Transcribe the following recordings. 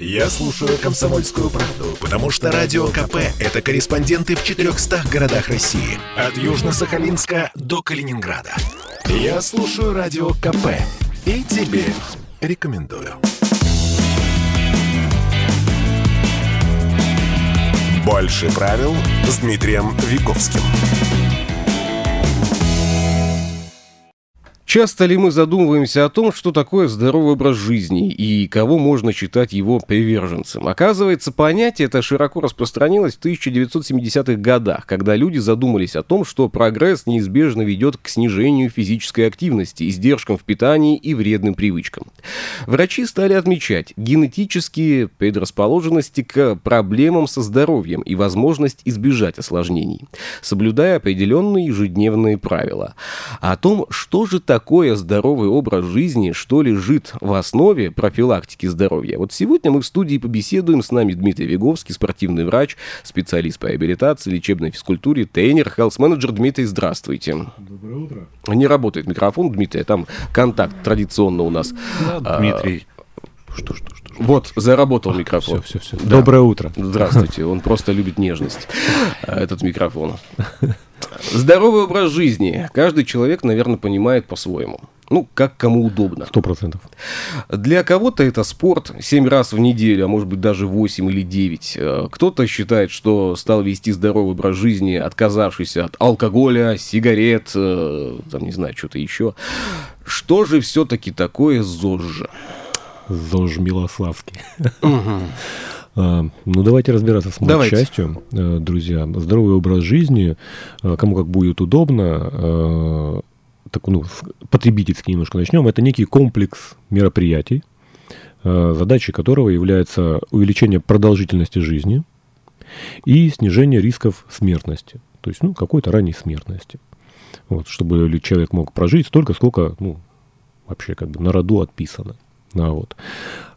Я слушаю «Комсомольскую правду», потому что Радио КП – это корреспонденты в 400 городах России. От Южно-Сахалинска до Калининграда. Я слушаю Радио КП и тебе рекомендую. «Больше правил» с Дмитрием Выговским. Часто ли мы задумываемся о том, что такое здоровый образ жизни и кого можно считать его приверженцем? Оказывается, понятие это широко распространилось в 1970-х годах, когда люди задумались о том, что прогресс неизбежно ведет к снижению физической активности, издержкам в питании и вредным привычкам. Врачи стали отмечать генетические предрасположенности к проблемам со здоровьем и возможность избежать осложнений, соблюдая определенные ежедневные правила. О том, что же такое здоровый образ жизни, что лежит в основе профилактики здоровья. Вот сегодня мы в студии побеседуем. С нами Дмитрий Выговский, спортивный врач, специалист по реабилитации, лечебной физкультуре, тренер, хелс-менеджер. Дмитрий, здравствуйте. Доброе утро. Не работает микрофон, Дмитрий, там контакт традиционно у нас. Да, Дмитрий. Что? Вот, заработал микрофон. Все. Да. Доброе утро. Здравствуйте. Он просто любит нежность, этот микрофон. Здоровый образ жизни. Каждый человек, наверное, понимает по-своему. Ну, как кому удобно. 100%. Для кого-то это спорт 7 раз в неделю, а может быть даже 8 или 9. Кто-то считает, что стал вести здоровый образ жизни, отказавшись от алкоголя, сигарет, там, не знаю, что-то еще. Что же все-таки такое ЗОЖ? ЗОЖ милославский. Ну, давайте разбираться с моей частью, друзья. Здоровый образ жизни, кому как будет удобно, потребительски немножко начнем. Это некий комплекс мероприятий, задачей которого является увеличение продолжительности жизни и снижение рисков смертности, то есть какой-то ранней смертности. Вот, чтобы человек мог прожить столько, сколько вообще как бы на роду отписано. Вот.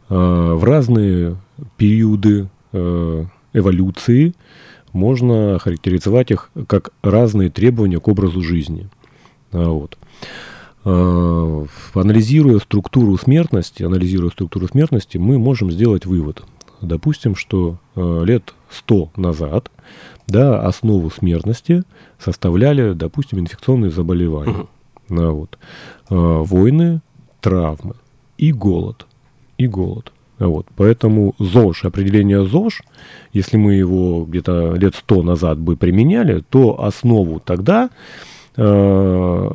В разные периоды эволюции можно характеризовать их как разные требования к образу жизни. Вот. Анализируя структуру смертности, мы можем сделать вывод. Допустим, что лет 100 назад основу смертности составляли, допустим, инфекционные заболевания. Вот. Войны, травмы и голод. Вот. Поэтому ЗОЖ, определение ЗОЖ, если мы его где-то лет 100 назад бы применяли, то основу тогда вот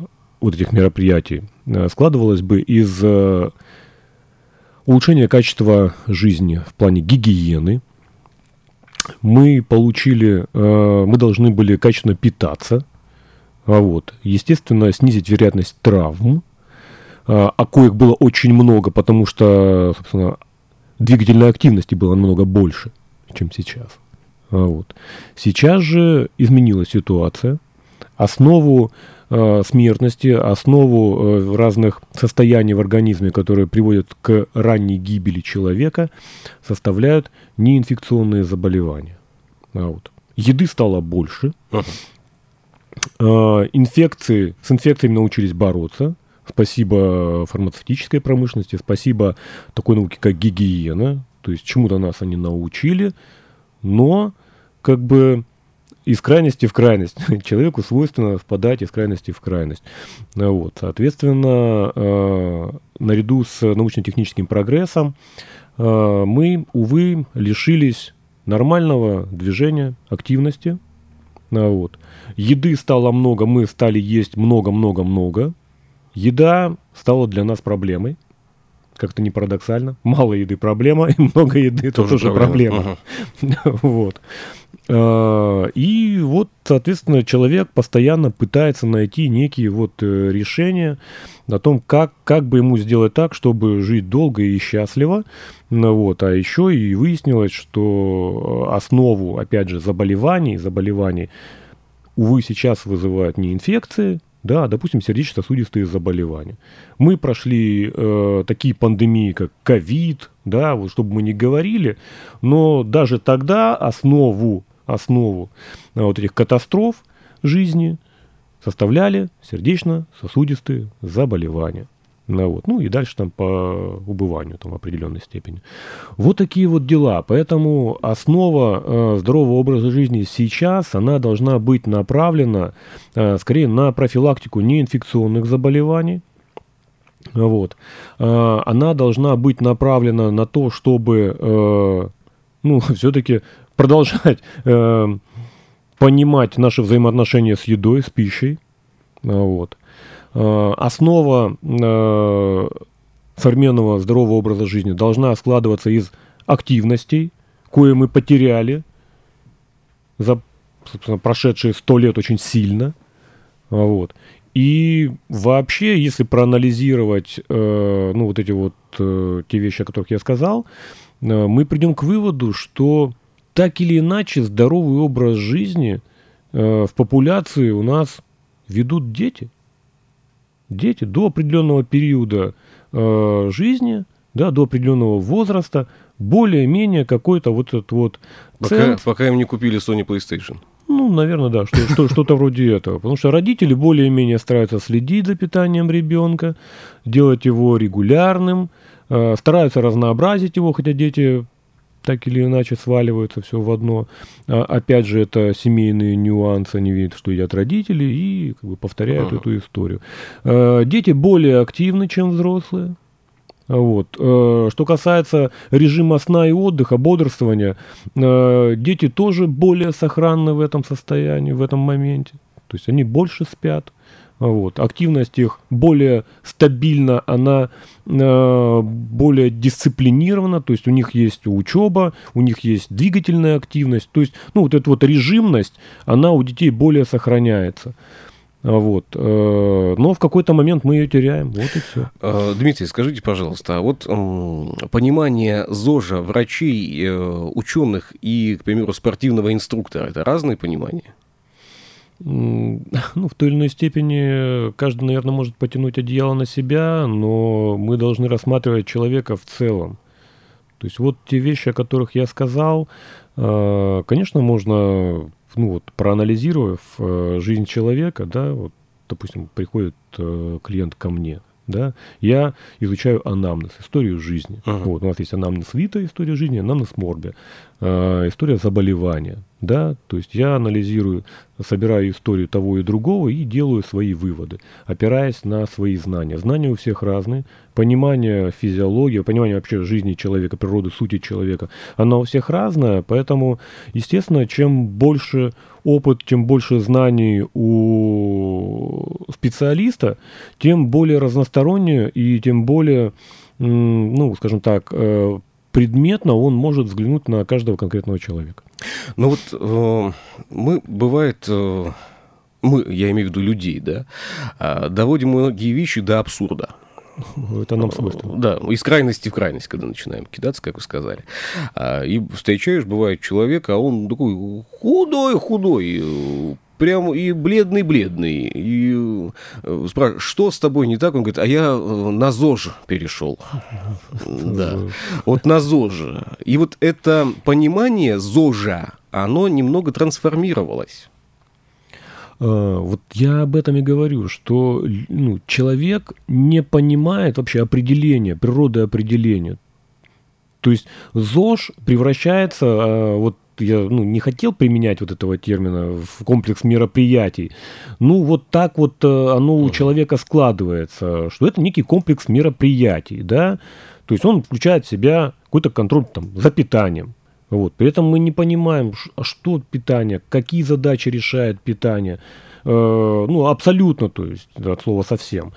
этих мероприятий складывалось бы из улучшения качества жизни в плане гигиены. Мы должны были качественно питаться, вот. Естественно, снизить вероятность травм, а коек было очень много, потому что, собственно, двигательной активности было намного больше, чем сейчас. Вот. Сейчас же изменилась ситуация. Основу смертности, основу разных состояний в организме, которые приводят к ранней гибели человека, составляют неинфекционные заболевания. Вот. Еды стало больше. С инфекциями научились бороться. Спасибо фармацевтической промышленности, спасибо такой науке, как гигиена. То есть чему-то нас они научили, но как бы из крайности в крайность. Человеку свойственно впадать из крайности в крайность. Вот. Соответственно, наряду с научно-техническим прогрессом мы, увы, лишились нормального движения, активности. Вот. Еды стало много, мы стали есть много. Еда стала для нас проблемой, как-то не парадоксально. Мало еды – проблема, и много еды – это тоже проблема. Вот. И вот, соответственно, человек постоянно пытается найти некие вот решения о том, как бы ему сделать так, чтобы жить долго и счастливо. Вот. А еще и выяснилось, что основу, опять же, заболеваний, увы, сейчас вызывают не инфекции, допустим, сердечно-сосудистые заболевания. Мы прошли такие пандемии, как ковид, вот чтобы мы не говорили, но даже тогда основу вот этих катастроф жизни составляли сердечно-сосудистые заболевания. Вот. Ну и дальше там по убыванию там, в определенной степени. Вот такие вот дела. Поэтому основа здорового образа жизни сейчас, она должна быть направлена скорее на профилактику неинфекционных заболеваний. Вот. Она должна быть направлена на то, чтобы все-таки продолжать понимать наши взаимоотношения с едой, с пищей. Вот. Основа современного здорового образа жизни должна складываться из активностей, кое мы потеряли за, собственно, прошедшие 100 лет очень сильно. Вот. И вообще, если проанализировать те вещи, о которых я сказал, мы придем к выводу, что так или иначе здоровый образ жизни в популяции у нас ведут дети. Дети до определенного периода жизни, да, до определенного возраста, более-менее какой-то вот этот вот центр. Пока им не купили Sony PlayStation. Ну, наверное, да, что-то вроде этого. Потому что родители более-менее стараются следить за питанием ребенка, делать его регулярным, стараются разнообразить его, хотя дети так или иначе сваливаются все в одно. Опять же, это семейные нюансы, они видят, что едят родители, и как бы повторяют эту историю. Дети более активны, чем взрослые. Вот. Что касается режима сна и отдыха, бодрствования, дети тоже более сохранны в этом состоянии, в этом моменте. То есть они больше спят. Вот. Активность их более стабильна, она более дисциплинирована, то есть у них есть учеба, у них есть двигательная активность, то есть эта режимность, она у детей более сохраняется. Вот. Но в какой-то момент мы ее теряем. Вот и все. Дмитрий, скажите, пожалуйста, понимание ЗОЖа врачей, ученых и, к примеру, спортивного инструктора, это разные понимания? В той или иной степени каждый, наверное, может потянуть одеяло на себя, но мы должны рассматривать человека в целом. То есть вот те вещи, о которых я сказал, конечно, можно, проанализировав жизнь человека, да, допустим, приходит клиент ко мне, да, я изучаю анамнез, историю жизни. Ага. Вот, у нас есть анамнез вита, история жизни, анамнез морби, история заболевания. Да? То есть я анализирую, собираю историю того и другого и делаю свои выводы, опираясь на свои знания. Знания у всех разные, понимание физиологии, понимание вообще жизни человека, природы, сути человека, она у всех разная, поэтому, естественно, чем больше опыт, чем больше знаний у специалиста, тем более разносторонне и тем более, предметно он может взглянуть на каждого конкретного человека. Ну вот я имею в виду людей, да, доводим многие вещи до абсурда. Это нам свойственно. Да, из крайности в крайность, когда начинаем кидаться, как вы сказали. И встречаешь, бывает, человека, а он такой худой, прям и бледный. И спрашиваю, что с тобой не так? Он говорит, а я на ЗОЖ перешел. Да. Вот на ЗОЖ. И вот это понимание ЗОЖа, оно немного трансформировалось. Вот я об этом и говорю, что человек не понимает вообще определения, природы определения. То есть ЗОЖ превращается я не хотел применять этого термина в комплекс мероприятий. Так оно у человека складывается, что это некий комплекс мероприятий, да. То есть он включает в себя какой-то контроль за питанием. Вот. При этом мы не понимаем, что питание, какие задачи решает питание. Абсолютно, то есть, от слова совсем.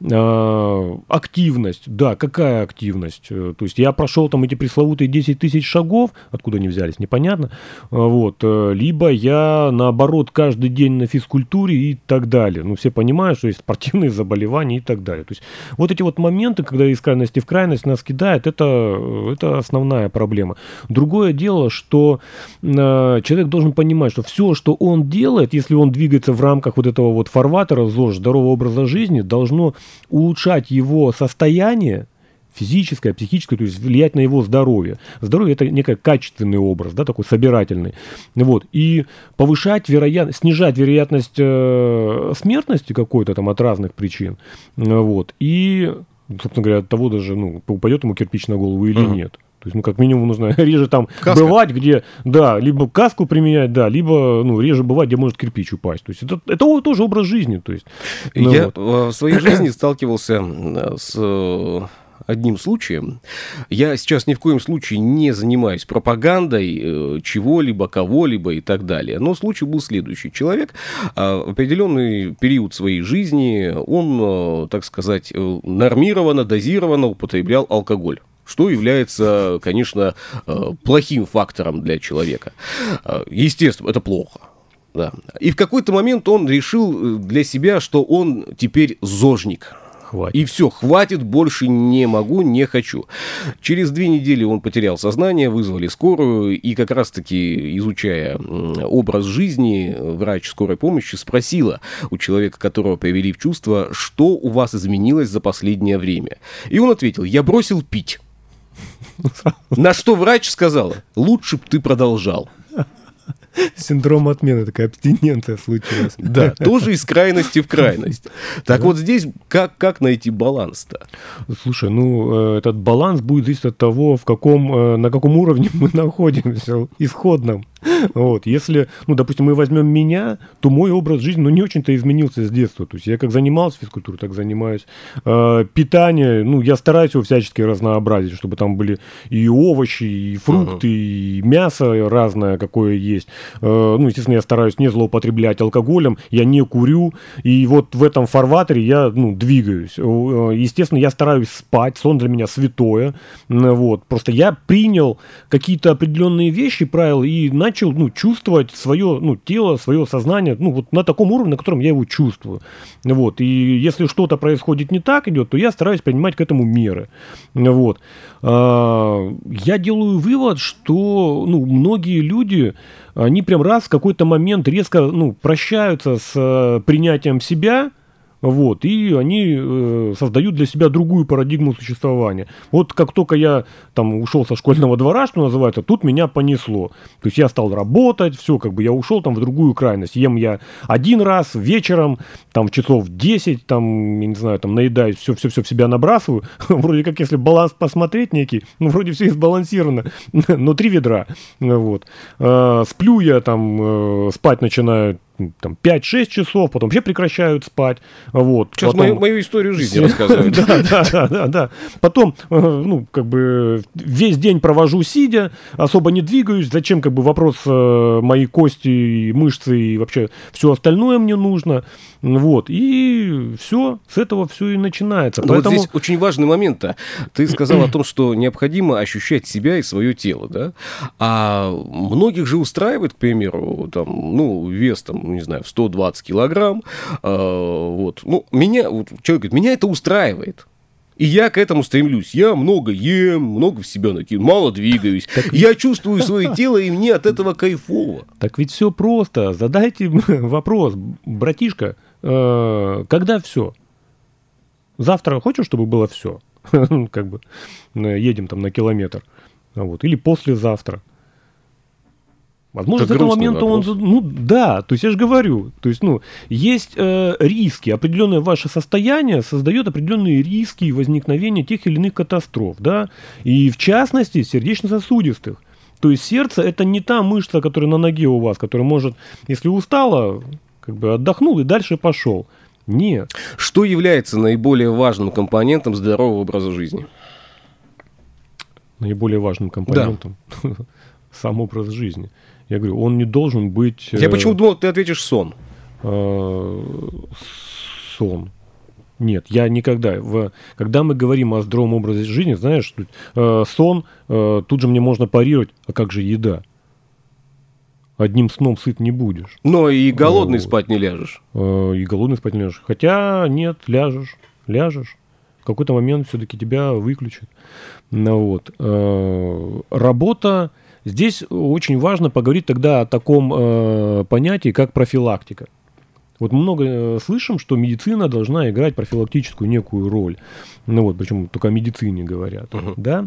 Активность, да, какая активность? То есть я прошел эти пресловутые 10 тысяч шагов, откуда они взялись, непонятно. Вот. Либо я, наоборот, каждый день на физкультуре и так далее. Все понимают, что есть спортивные заболевания и так далее. То есть вот эти моменты, когда из крайности в крайность нас кидает, это основная проблема. Другое дело, что человек должен понимать, что все, что он делает, если он двигается в рамках этого фарватера ЗОЖ, здорового образа жизни, должно улучшать его состояние физическое, психическое, то есть влиять на его здоровье. Здоровье – это некий качественный образ, да, такой собирательный. Вот. И снижать вероятность смертности какой-то от разных причин. Вот. И собственно говоря, от того даже, ну, упадет ему кирпич на голову или нет. То есть, ну, как минимум, нужно реже там бывать, где, да, либо каску применять, да, либо, ну, реже бывать, где может кирпич упасть. То есть, это тоже образ жизни. То есть, ну, я в своей жизни сталкивался с одним случаем. Я сейчас ни в коем случае не занимаюсь пропагандой чего-либо, кого-либо и так далее. Но случай был следующий. Человек в определенный период своей жизни, он, так сказать, нормированно, дозированно употреблял алкоголь, что является, конечно, плохим фактором для человека. Естественно, это плохо. Да. И в какой-то момент он решил для себя, что он теперь зожник. Хватит. И все, хватит, больше не могу, не хочу. Через 2 недели он потерял сознание, вызвали скорую, и как раз-таки, изучая образ жизни, врач скорой помощи спросила у человека, которого привели в чувство, что у вас изменилось за последнее время. И он ответил: я бросил пить. На что врач сказала: лучше бы ты продолжал. Синдром отмены, такая абстиненция случилась. Да, тоже из крайности в крайность. Так да. Вот здесь как найти баланс-то? Слушай, ну, этот баланс будет зависеть от того, на каком уровне мы находимся, исходном. Вот, если, ну, допустим, мы возьмем меня, то мой образ жизни, ну, не очень-то изменился с детства. То есть я как занимался физкультурой, так занимаюсь. Питание, ну, я стараюсь его всячески разнообразить, чтобы там были и овощи, и фрукты, и мясо разное, какое есть. Ну, естественно, я стараюсь не злоупотреблять алкоголем, я не курю, и вот в этом фарватере я, ну, двигаюсь. Естественно, я стараюсь спать, сон для меня святое. Вот, просто я принял какие-то определенные вещи, правила, и начал, ну, чувствовать свое, ну, тело, свое сознание, ну, вот на таком уровне, на котором я его чувствую. Вот, и если что-то происходит не так идет, то я стараюсь принимать к этому меры. Вот. Я делаю вывод, что, ну, многие люди, они прям раз в какой-то момент резко, ну, прощаются с принятием себя. Вот, и они создают для себя другую парадигму существования. Вот как только я там ушел со школьного двора, что называется, тут меня понесло. То есть я стал работать, все, как бы я ушел там в другую крайность. Ем я один раз вечером, там часов 10, там, я не знаю, там наедаюсь, все в себя набрасываю. Вроде как, если баланс посмотреть некий, ну, вроде все сбалансировано, но 3 ведра. Вот. Сплю я там, спать начинаю там 5-6 часов, потом вообще прекращают спать. Вот. Сейчас потом мою историю жизни рассказывают. Да. Потом, ну, как бы весь день провожу сидя, особо не двигаюсь. Зачем, как бы, вопрос, моей кости, мышцы и вообще все остальное мне нужно. Вот. И все, с этого все и начинается. Вот здесь очень важный момент. Ты сказал о том, что необходимо ощущать себя и свое тело, да? А многих же устраивает, к примеру, там, ну, вес там, не знаю, в 120 килограмм, вот. Ну, человек говорит, меня это устраивает. И я к этому стремлюсь. Я много ем, много в себя накину, мало двигаюсь. Я чувствую свое тело, и мне от этого кайфово. Так ведь все просто. Задайте вопрос, братишка, когда все? Завтра хочешь, чтобы было все? Как бы едем там на километр. Вот. Или послезавтра. Возможно, это с этого момента вопрос. Он... Ну, да, то есть я же говорю, то есть, ну, есть риски, определенное ваше состояние создает определенные риски возникновения тех или иных катастроф, да, и в частности сердечно-сосудистых. То есть сердце – это не та мышца, которая на ноге у вас, которая может, если устала, как бы отдохнул и дальше пошел. Нет. Что является наиболее важным компонентом здорового образа жизни? Наиболее важным компонентом? Да. Сам образ жизни. Я говорю, он не должен быть... Я почему думал, ты ответишь сон. Сон. Нет, я никогда. Когда мы говорим о здоровом образе жизни, знаешь, сон, тут же мне можно парировать, а как же еда? Одним сном сыт не будешь. Но и голодный спать не ляжешь. И голодный спать не ляжешь. Хотя нет, ляжешь. В какой-то момент все-таки тебя выключат. Вот. Работа. Здесь очень важно поговорить тогда о таком понятии, как профилактика. Вот много слышим, что медицина должна играть профилактическую некую роль. Ну вот, причем только о медицине говорят. Да?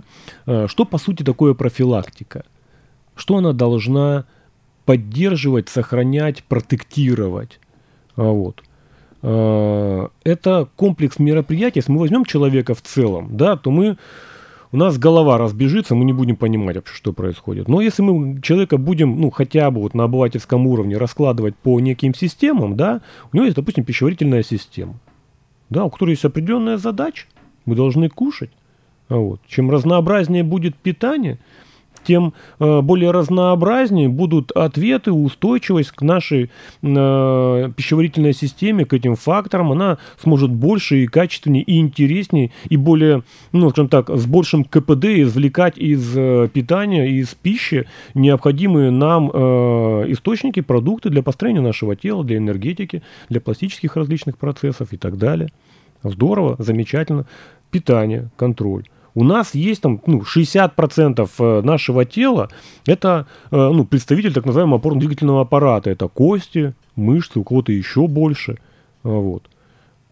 Что, по сути, такое профилактика? Что она должна поддерживать, сохранять, протектировать? Вот. это комплекс мероприятий. Если мы возьмем человека в целом, да, то у нас голова разбежится, мы не будем понимать вообще, что происходит. Но если мы человека будем, хотя бы на обывательском уровне раскладывать по неким системам, да, у него есть, допустим, пищеварительная система, да, у которой есть определенная задача, мы должны кушать. Вот. Чем разнообразнее будет питание, тем более разнообразнее будут ответы, устойчивость к нашей пищеварительной системе, к этим факторам. Она сможет больше и качественнее, и интереснее, и более, скажем так, с большим КПД извлекать из питания, из пищи необходимые нам источники, продукты для построения нашего тела, для энергетики, для пластических различных процессов и так далее. Здорово, замечательно. Питание, контроль. У нас есть 60% нашего тела – это представитель так называемого опорно-двигательного аппарата. Это кости, мышцы, у кого-то еще больше. Вот.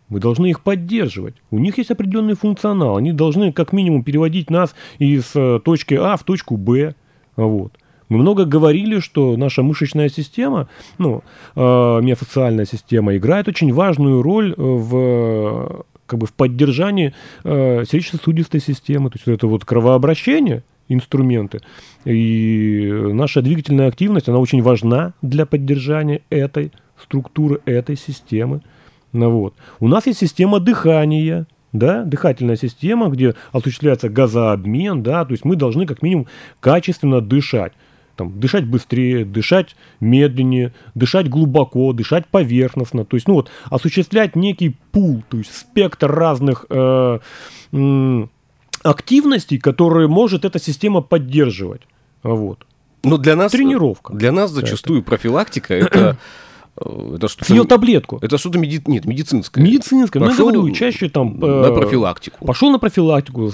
Мы должны их поддерживать. У них есть определенный функционал. Они должны как минимум переводить нас из точки А в точку Б. Вот. Мы много говорили, что наша мышечная система, миофасциальная система, играет очень важную роль в... в поддержании сердечно-сосудистой системы. То есть это кровообращение, инструменты. И наша двигательная активность, она очень важна для поддержания этой структуры, этой системы. У нас есть система дыхания, да, дыхательная система, где осуществляется газообмен, да, то есть мы должны как минимум качественно дышать. Дышать быстрее, дышать медленнее, дышать глубоко, дышать поверхностно. То есть, осуществлять некий пул, то есть спектр разных активностей, которые может эта система поддерживать. Вот. Но для нас, тренировка. Для нас зачастую профилактика – это... Съел таблетку. Это что-то медицинское. Медицинское. Пошел, но я говорю, чаще на профилактику. Пошел на профилактику.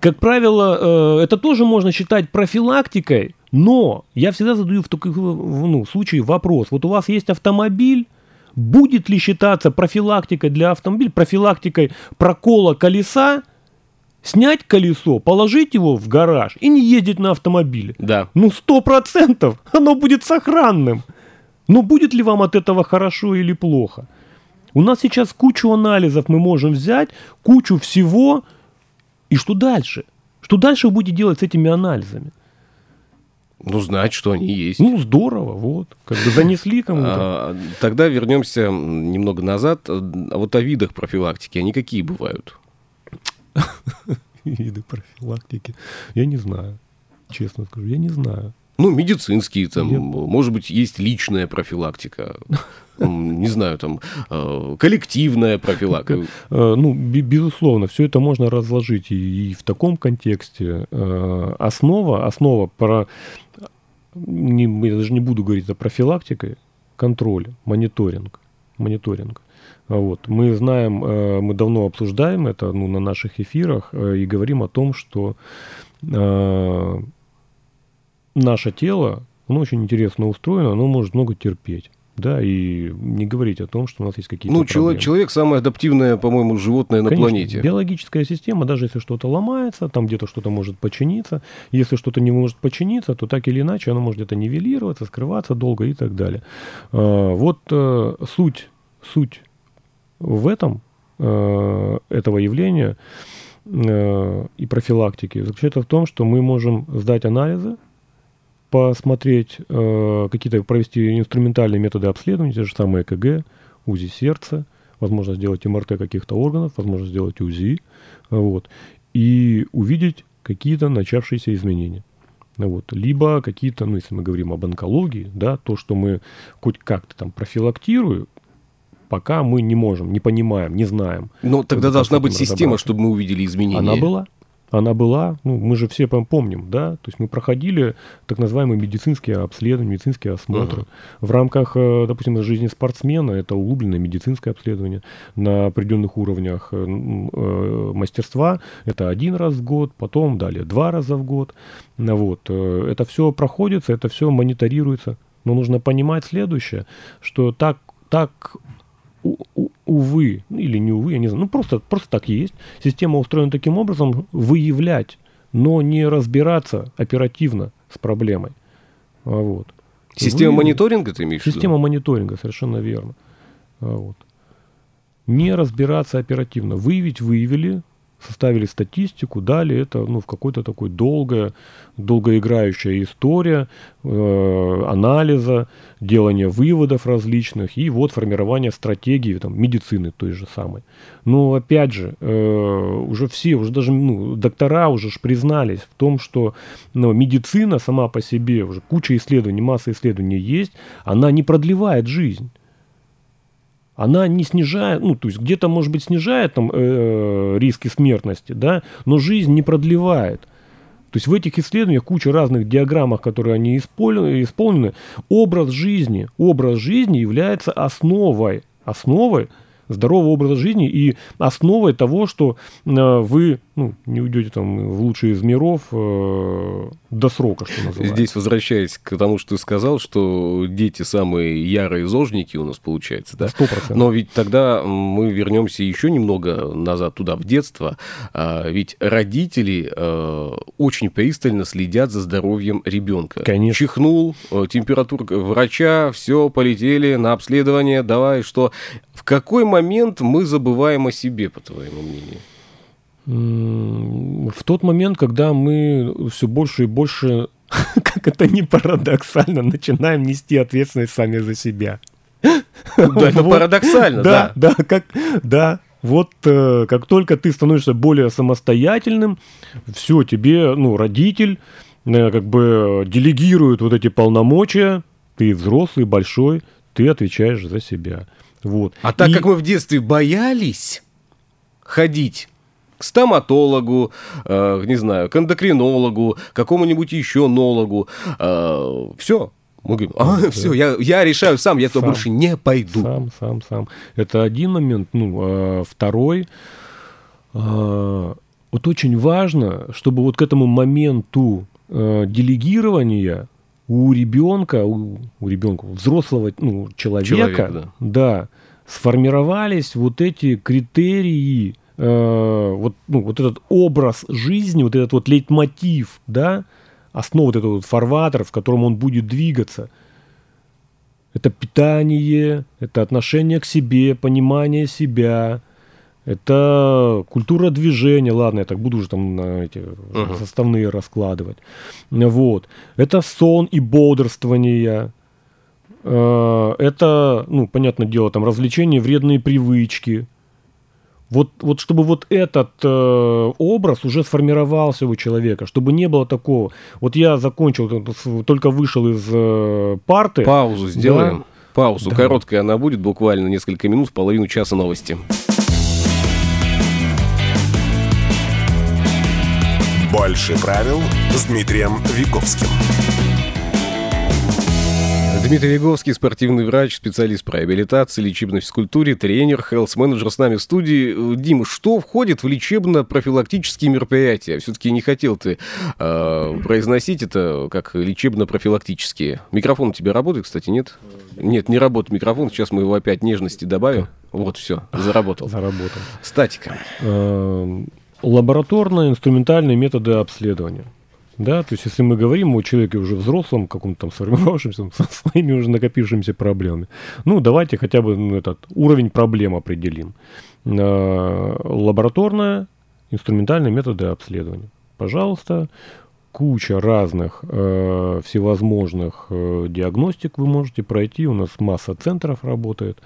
Как правило, это тоже можно считать профилактикой, но я всегда задаю в таком случае вопрос. Вот у вас есть автомобиль, будет ли считаться профилактикой для автомобиля, профилактикой прокола колеса? Снять колесо, положить его в гараж и не ездить на автомобиле. Да. 100% оно будет сохранным. Но будет ли вам от этого хорошо или плохо? У нас сейчас кучу анализов мы можем взять, кучу всего. И что дальше? Что дальше вы будете делать с этими анализами? Знать, что они есть. Здорово, занесли кому-то. Тогда вернемся немного назад. О видах профилактики. Они какие бывают? Виды профилактики? Я не знаю. Честно скажу, я не знаю. Медицинские, может быть, есть личная профилактика, не знаю, коллективная профилактика. Безусловно, все это можно разложить и в таком контексте. Основа про... Я даже не буду говорить о профилактике, контроль, мониторинг. Вот. Мы знаем, мы давно обсуждаем это на наших эфирах и говорим о том, что... Наше тело, оно очень интересно устроено, оно может много терпеть, да, и не говорить о том, что у нас есть какие-то проблемы. Человек самое адаптивное, по-моему, животное на планете. Биологическая система, даже если что-то ломается, там где-то что-то может починиться, если что-то не может починиться, то так или иначе оно может где-то нивелироваться, скрываться долго и так далее. Суть в этом, этого явления и профилактики заключается в том, что мы можем сдать анализы, посмотреть, провести инструментальные методы обследования, те же самые ЭКГ, УЗИ сердца, возможно, сделать МРТ каких-то органов, возможно, сделать УЗИ, и увидеть какие-то начавшиеся изменения. Либо какие-то, если мы говорим об онкологии, да, то, что мы хоть как-то профилактируем, пока мы не можем, не понимаем, не знаем. Но тогда должна быть система, чтобы мы увидели изменения. Она была, мы же все помним, да, то есть мы проходили так называемые медицинские обследования, медицинские осмотры. В рамках, допустим, жизни спортсмена это углубленное медицинское обследование на определенных уровнях мастерства, это 1 раз в год, потом далее 2 раза в год, это все проходится, это все мониторируется, но нужно понимать следующее, что так увы, или не увы, я не знаю, просто так есть. Система устроена таким образом, выявлять, но не разбираться оперативно с проблемой. Система мониторинга, ты имеешь в виду? Система мониторинга, совершенно верно. не разбираться оперативно. Выявить выявили, составили статистику, дали это в какой-то такой долгоиграющая история анализа, делания выводов различных и формирование стратегии медицины той же самой. Но опять же, уже доктора уже признались в том, что медицина сама по себе, уже куча исследований, масса исследований есть, она не продлевает жизнь. Она не снижает, то есть где-то, может быть, снижает риски смертности, но жизнь не продлевает. То есть в этих исследованиях куча разных диаграммах, которые они исполнены, образ жизни является основой здорового образа жизни и основой того, что вы не уйдете в лучшие из миров до срока, что называется. Здесь возвращаясь к тому, что ты сказал, что дети самые ярые зожники у нас получается, да? 100%. Но ведь тогда мы вернемся еще немного назад, туда, в детство. Ведь родители очень пристально следят за здоровьем ребенка. Конечно. Чихнул, температура врача, все, полетели на обследование, давай, что... В какой момент мы забываем о себе, по твоему мнению? В тот момент, когда мы все больше и больше, как это ни парадоксально, начинаем нести ответственность сами за себя. Да, это парадоксально, да. Да. Как только ты становишься более самостоятельным, все, тебе, родитель, делегирует эти полномочия, ты взрослый, большой, ты отвечаешь за себя. А так как мы в детстве боялись ходить к стоматологу, к эндокринологу, какому-нибудь еще нологу, все, мы говорим, все, я решаю сам, я туда больше не пойду. Сам. Это один момент. Второй. Очень важно, чтобы к этому моменту делегирования у взрослого человека, да, сформировались эти критерии, этот образ жизни, этот лейтмотив, основа, этот фарватер, в котором он будет двигаться. Это питание, это отношение к себе, понимание себя. Это культура движения. Ладно, я так буду уже на эти составные раскладывать. Это сон и бодрствование. Это, понятное дело, развлечения, вредные привычки. Чтобы этот образ уже сформировался у человека, чтобы не было такого. Я закончил, только вышел из парты. Паузу сделаем. Да? Паузу. Да. Короткая она будет, буквально несколько минут, половину часа новости. «Больше правил» с Дмитрием Выговским. Дмитрий Выговский, спортивный врач, специалист по реабилитации, лечебной физкультуре, тренер, хелс-менеджер с нами в студии. Дим, что входит в лечебно-профилактические мероприятия? Все-таки не хотел ты произносить это как лечебно-профилактические. Микрофон у тебя работает, кстати, нет? Нет, не работает микрофон. Сейчас мы его опять нежности добавим. Все, заработал. Статика. Лабораторные, инструментальные методы обследования. Да, то есть, если мы говорим о человеке уже взрослом, каком-то сформировавшемся, со своими уже накопившимися проблемами, давайте хотя бы этот уровень проблем определим. Лабораторные, инструментальные методы обследования. Пожалуйста, куча разных всевозможных диагностик вы можете пройти. У нас масса центров работает,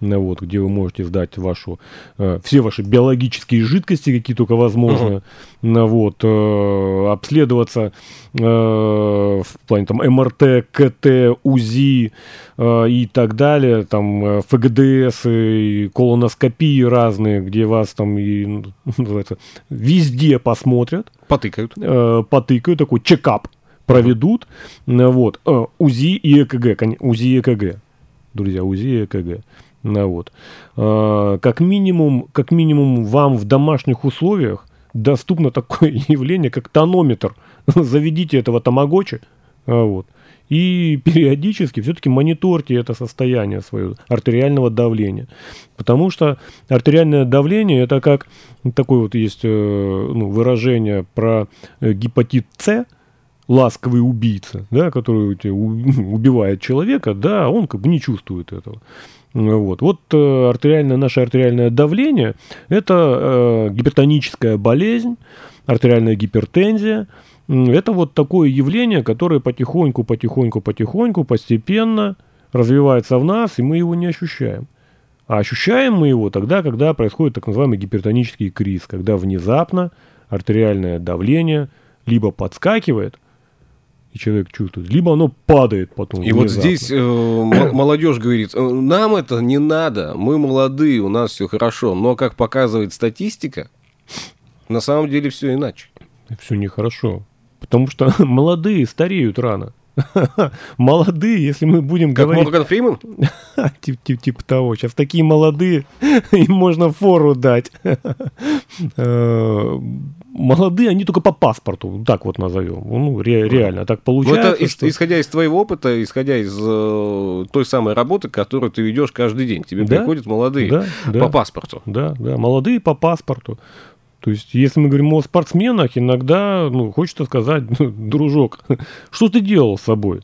где вы можете сдать все ваши биологические жидкости, какие только возможно. Обследоваться в плане МРТ, КТ, УЗИ и так далее. ФГДС, и колоноскопии разные, где вас везде посмотрят. Потыкают, такой чекап проведут. УЗИ и ЭКГ. Друзья, УЗИ и ЭКГ. Как минимум вам в домашних условиях доступно такое явление, как тонометр. Заведите этого тамагочи. И периодически все-таки мониторьте это состояние своего артериального давления. Потому что артериальное давление – это как такое есть выражение про гепатит С, ласковый убийца, который убивает человека, он не чувствует этого. Вот артериальное, наше артериальное давление – это гипертоническая болезнь, артериальная гипертензия. Это вот такое явление, которое потихоньку, постепенно развивается в нас, и мы его не ощущаем. А ощущаем мы его тогда, когда происходит так называемый гипертонический криз, когда внезапно артериальное давление либо подскакивает, и человек чувствует, либо оно падает потом. И внезапно. Вот здесь молодежь говорит, нам это не надо, мы молодые, у нас все хорошо. Но, как показывает статистика, на самом деле все иначе. Все нехорошо, потому что молодые стареют рано. Молодые, если мы будем как говорить... Как Морган Фриман? Типа того. Сейчас такие молодые, им можно фору дать. Молодые, они только по паспорту, так вот назовем. Ну, реально, так получается. Но это что... исходя из твоего опыта, исходя из той самой работы, которую ты ведешь каждый день. Тебе приходят молодые по паспорту. Да, молодые по паспорту. То есть, если мы говорим о спортсменах, иногда хочется сказать, дружок, что ты делал с собой?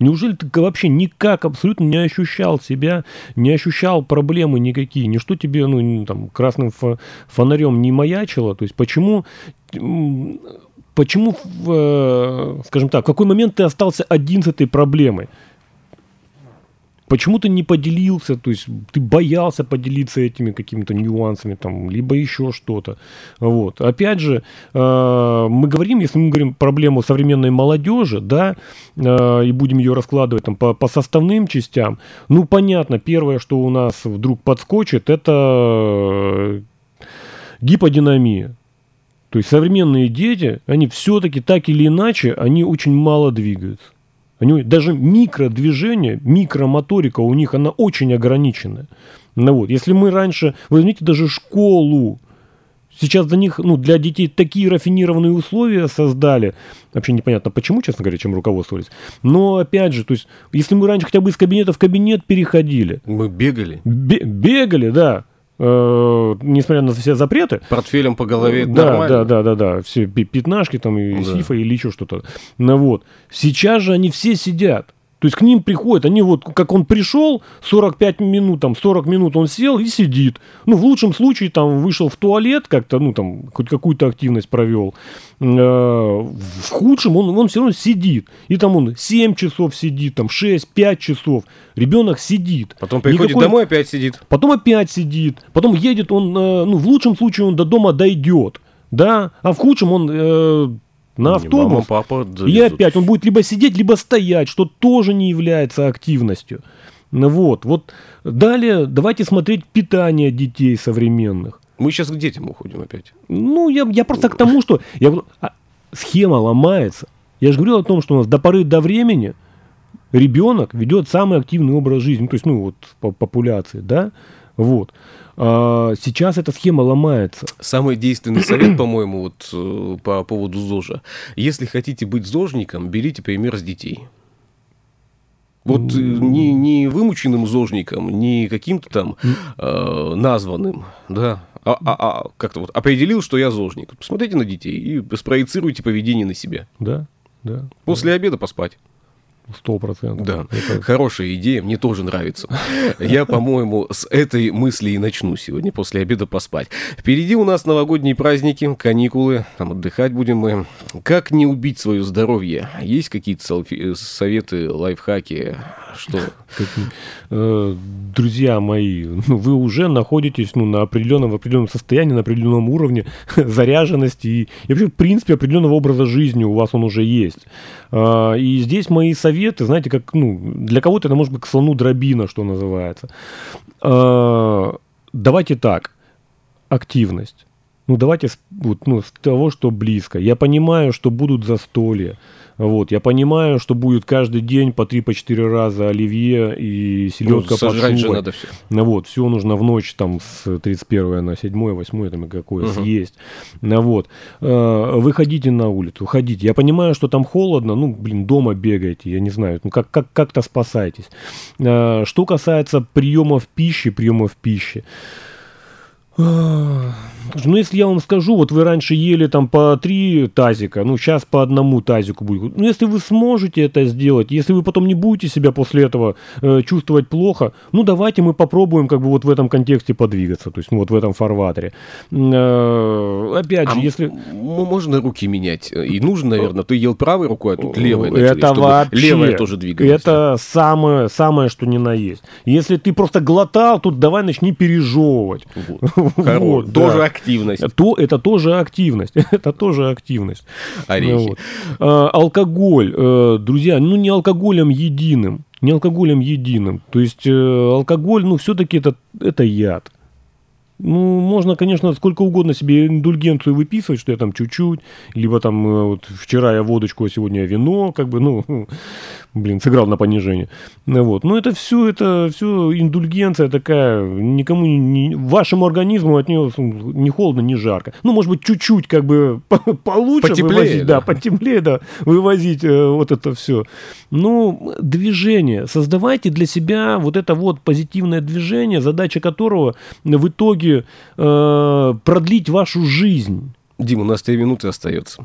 Неужели ты вообще никак абсолютно не ощущал себя, не ощущал проблемы никакие? Ничто тебе красным фонарем не маячило? То есть, почему, скажем так, в какой момент ты остался один с этой проблемой? Почему ты не поделился, то есть ты боялся поделиться этими какими-то нюансами, либо еще что-то. Вот. Опять же, если мы говорим проблему современной молодежи, и будем ее раскладывать по составным частям, понятно, первое, что у нас вдруг подскочит, это гиподинамия. То есть современные дети, они все-таки так или иначе, они очень мало двигаются. Даже микродвижение, микромоторика у них, она очень ограничена. Если мы раньше, возьмите даже школу, сейчас для них, для детей такие рафинированные условия создали, вообще непонятно почему, честно говоря, чем руководствовались. Но опять же, то есть, если мы раньше хотя бы из кабинета в кабинет переходили. Мы бегали. Бегали, да. Несмотря на все запреты. Портфелем по голове нормально. Да. Все пятнашки и сифа, или еще что-то. Сейчас же они все сидят. То есть к ним приходят. Они как он пришел, 45 минут, 40 минут он сел и сидит. В лучшем случае вышел в туалет как-то, хоть какую-то активность провел. В худшем он все равно сидит. И он 7 часов сидит, 6, 5 часов. Ребенок сидит. Потом приходит домой, опять сидит. Потом опять сидит. Потом едет он, в лучшем случае он до дома дойдет. Да? А в худшем он... на автобус, мама, и опять он будет либо сидеть, либо стоять, что тоже не является активностью. Далее давайте смотреть питание детей современных. Мы сейчас к детям уходим опять. Я просто к тому, что... Схема ломается. Я же говорил о том, что у нас до поры до времени ребенок ведет самый активный образ жизни, то есть, по популяции, да? Сейчас эта схема ломается. Самый действенный совет, по-моему, по поводу ЗОЖа. Если хотите быть ЗОЖником, берите пример с детей. Не вымученным ЗОЖником, не каким-то названным, да. Как-то определил, что я ЗОЖник. Посмотрите на детей и спроецируйте поведение на себя. Да. После обеда поспать. 100%. Да, это... хорошая идея, мне тоже нравится. Я, по-моему, с этой мысли и начну сегодня после обеда поспать. Впереди у нас новогодние праздники, каникулы, отдыхать будем мы. Как не убить свое здоровье? Есть какие-то советы, лайфхаки? Что? Друзья мои, вы уже находитесь в определенном состоянии, на определенном уровне заряженности и вообще, в принципе, определенного образа жизни у вас он уже есть. И здесь мои советы, знаете, как, для кого-то это может быть к слону дробина, что называется. Давайте так, активность. Давайте с того, что близко. Я понимаю, что будут застолья. Я понимаю, что будет каждый день по 3-4 раза оливье и селедка под шубой. Сожрать же надо все. Все нужно в ночь с 31 на 7, 8 съесть. Выходите на улицу, ходите. Я понимаю, что там холодно, дома бегайте, я не знаю, как-то спасайтесь. Что касается приемов пищи, Ну, если я вам скажу, вот вы раньше ели там по 3 тазика, ну, сейчас по 1 тазику будет. Ну, если вы сможете это сделать, если вы потом не будете себя после этого чувствовать плохо, ну, давайте мы попробуем как бы вот в этом контексте подвигаться, то есть ну, вот в этом фарватере. Опять же, если... Можно руки менять? И нужно, наверное. Ты ел правой рукой, а тут левой. Это вообще... Левая тоже двигалась. Это самое, что ни на есть. Если ты просто глотал, тут давай начни пережевывать. Вот, тоже да. Активность. Это тоже активность. Это тоже активность. Орехи. Вот. Алкоголь. Друзья, ну не алкоголем единым. Не алкоголем единым. То есть алкоголь, ну все-таки это яд. Ну, можно, конечно, сколько угодно себе индульгенцию выписывать, что я там чуть-чуть, либо там вот вчера я водочку, а сегодня я вино, как бы, ну, блин, сыграл на понижение. Вот. Но это все индульгенция такая, никому не... Вашему организму от нее ни холодно, ни жарко. Ну, может быть, чуть-чуть как бы получше потеплее, вывозить, да, потеплее, да, вывозить вот это все. Ну, движение. Создавайте для себя вот это вот позитивное движение, задача которого в итоге продлить вашу жизнь. Дима, у нас 3 минуты остается.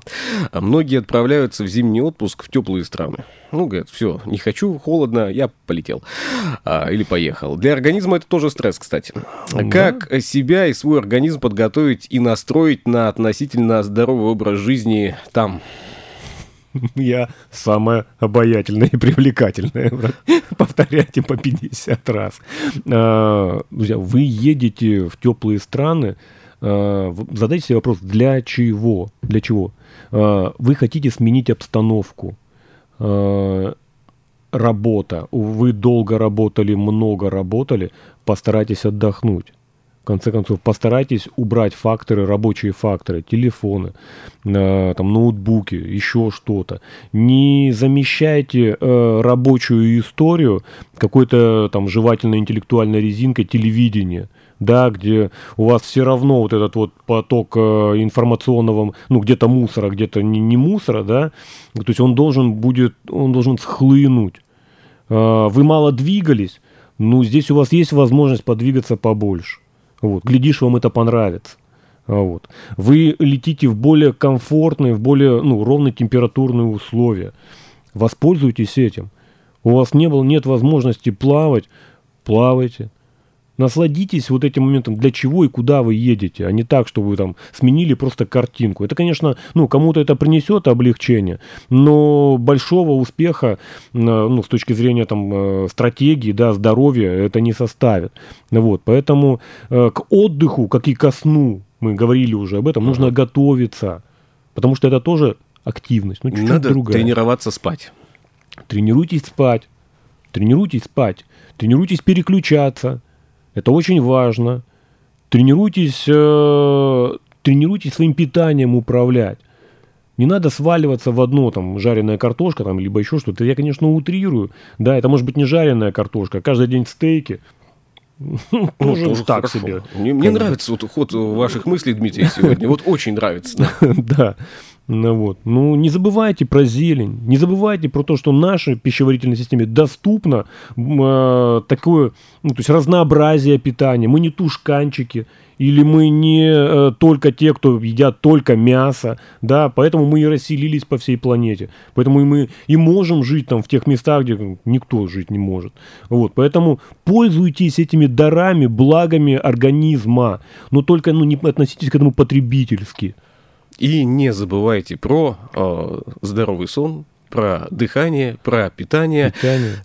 А многие отправляются в зимний отпуск в теплые страны. Ну, говорят, все, не хочу, холодно, я полетел. Или поехал. Для организма это тоже стресс, кстати. Да. Как себя и свой организм подготовить и настроить на относительно здоровый образ жизни там? Я самая обаятельная и привлекательная. Повторяйте по 50 раз. Друзья, вы едете в теплые страны. Задайте себе вопрос, для чего? Для чего? Вы хотите сменить обстановку. Работа. Вы долго работали, много работали. Постарайтесь отдохнуть. В конце концов, постарайтесь убрать факторы, рабочие факторы, телефоны, там, ноутбуки, еще что-то. Не замещайте рабочую историю какой-то там жевательно-интеллектуальной резинкой телевидения, да, где у вас все равно вот этот вот поток информационного, ну, где-то мусора, где-то не мусора, да, то есть он должен схлынуть. Вы мало двигались, ну, здесь у вас есть возможность подвигаться побольше. Вот. Глядишь, вам это понравится. Вот. Вы летите в более комфортные, в более ровные температурные условия. Воспользуйтесь этим. У вас нет возможности плавать, плавайте. Насладитесь вот этим моментом, для чего и куда вы едете, а не так, чтобы вы там сменили просто картинку. Это, конечно, кому-то это принесет облегчение, но большого успеха, с точки зрения там, стратегии, да, здоровья, это не составит. Вот, поэтому к отдыху, как и ко сну, мы говорили уже об этом, нужно готовиться, потому что это тоже активность, чуть-чуть надо другая. Надо тренироваться спать. Тренируйтесь спать, тренируйтесь переключаться. Это очень важно. Тренируйтесь своим питанием управлять. Не надо сваливаться в одно, там, жареная картошка, там, либо еще что-то. Я, конечно, утрирую. Да, это может быть не жареная картошка, а каждый день стейки. Тоже так себе. Мне нравится ход ваших мыслей, Дмитрий, сегодня. Вот очень нравится. Да. Не забывайте про зелень. Не забывайте про то, что нашей пищеварительной системе доступно такое, то есть разнообразие питания. Мы не тушканчики, или мы не только те, кто едят только мясо, да, поэтому мы и расселились по всей планете. Поэтому мы и можем жить там в тех местах, где никто жить не может. Вот, поэтому пользуйтесь этими дарами, благами организма, но только не относитесь к этому потребительски. И не забывайте про здоровый сон, про дыхание, про питание.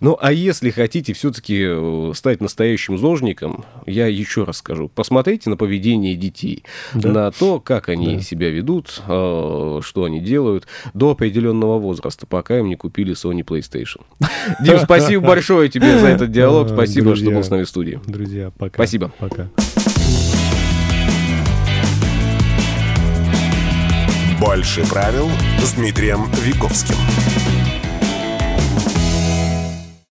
Ну, а если хотите все-таки стать настоящим зожником, я еще раз скажу, посмотрите на поведение детей, да. На то, как они себя ведут, что они делают до определенного возраста, пока им не купили Sony PlayStation. Дим, спасибо большое тебе за этот диалог, спасибо, что был с нами в студии. Друзья, пока. Спасибо. Пока. «Больше правил» с Дмитрием Выговским.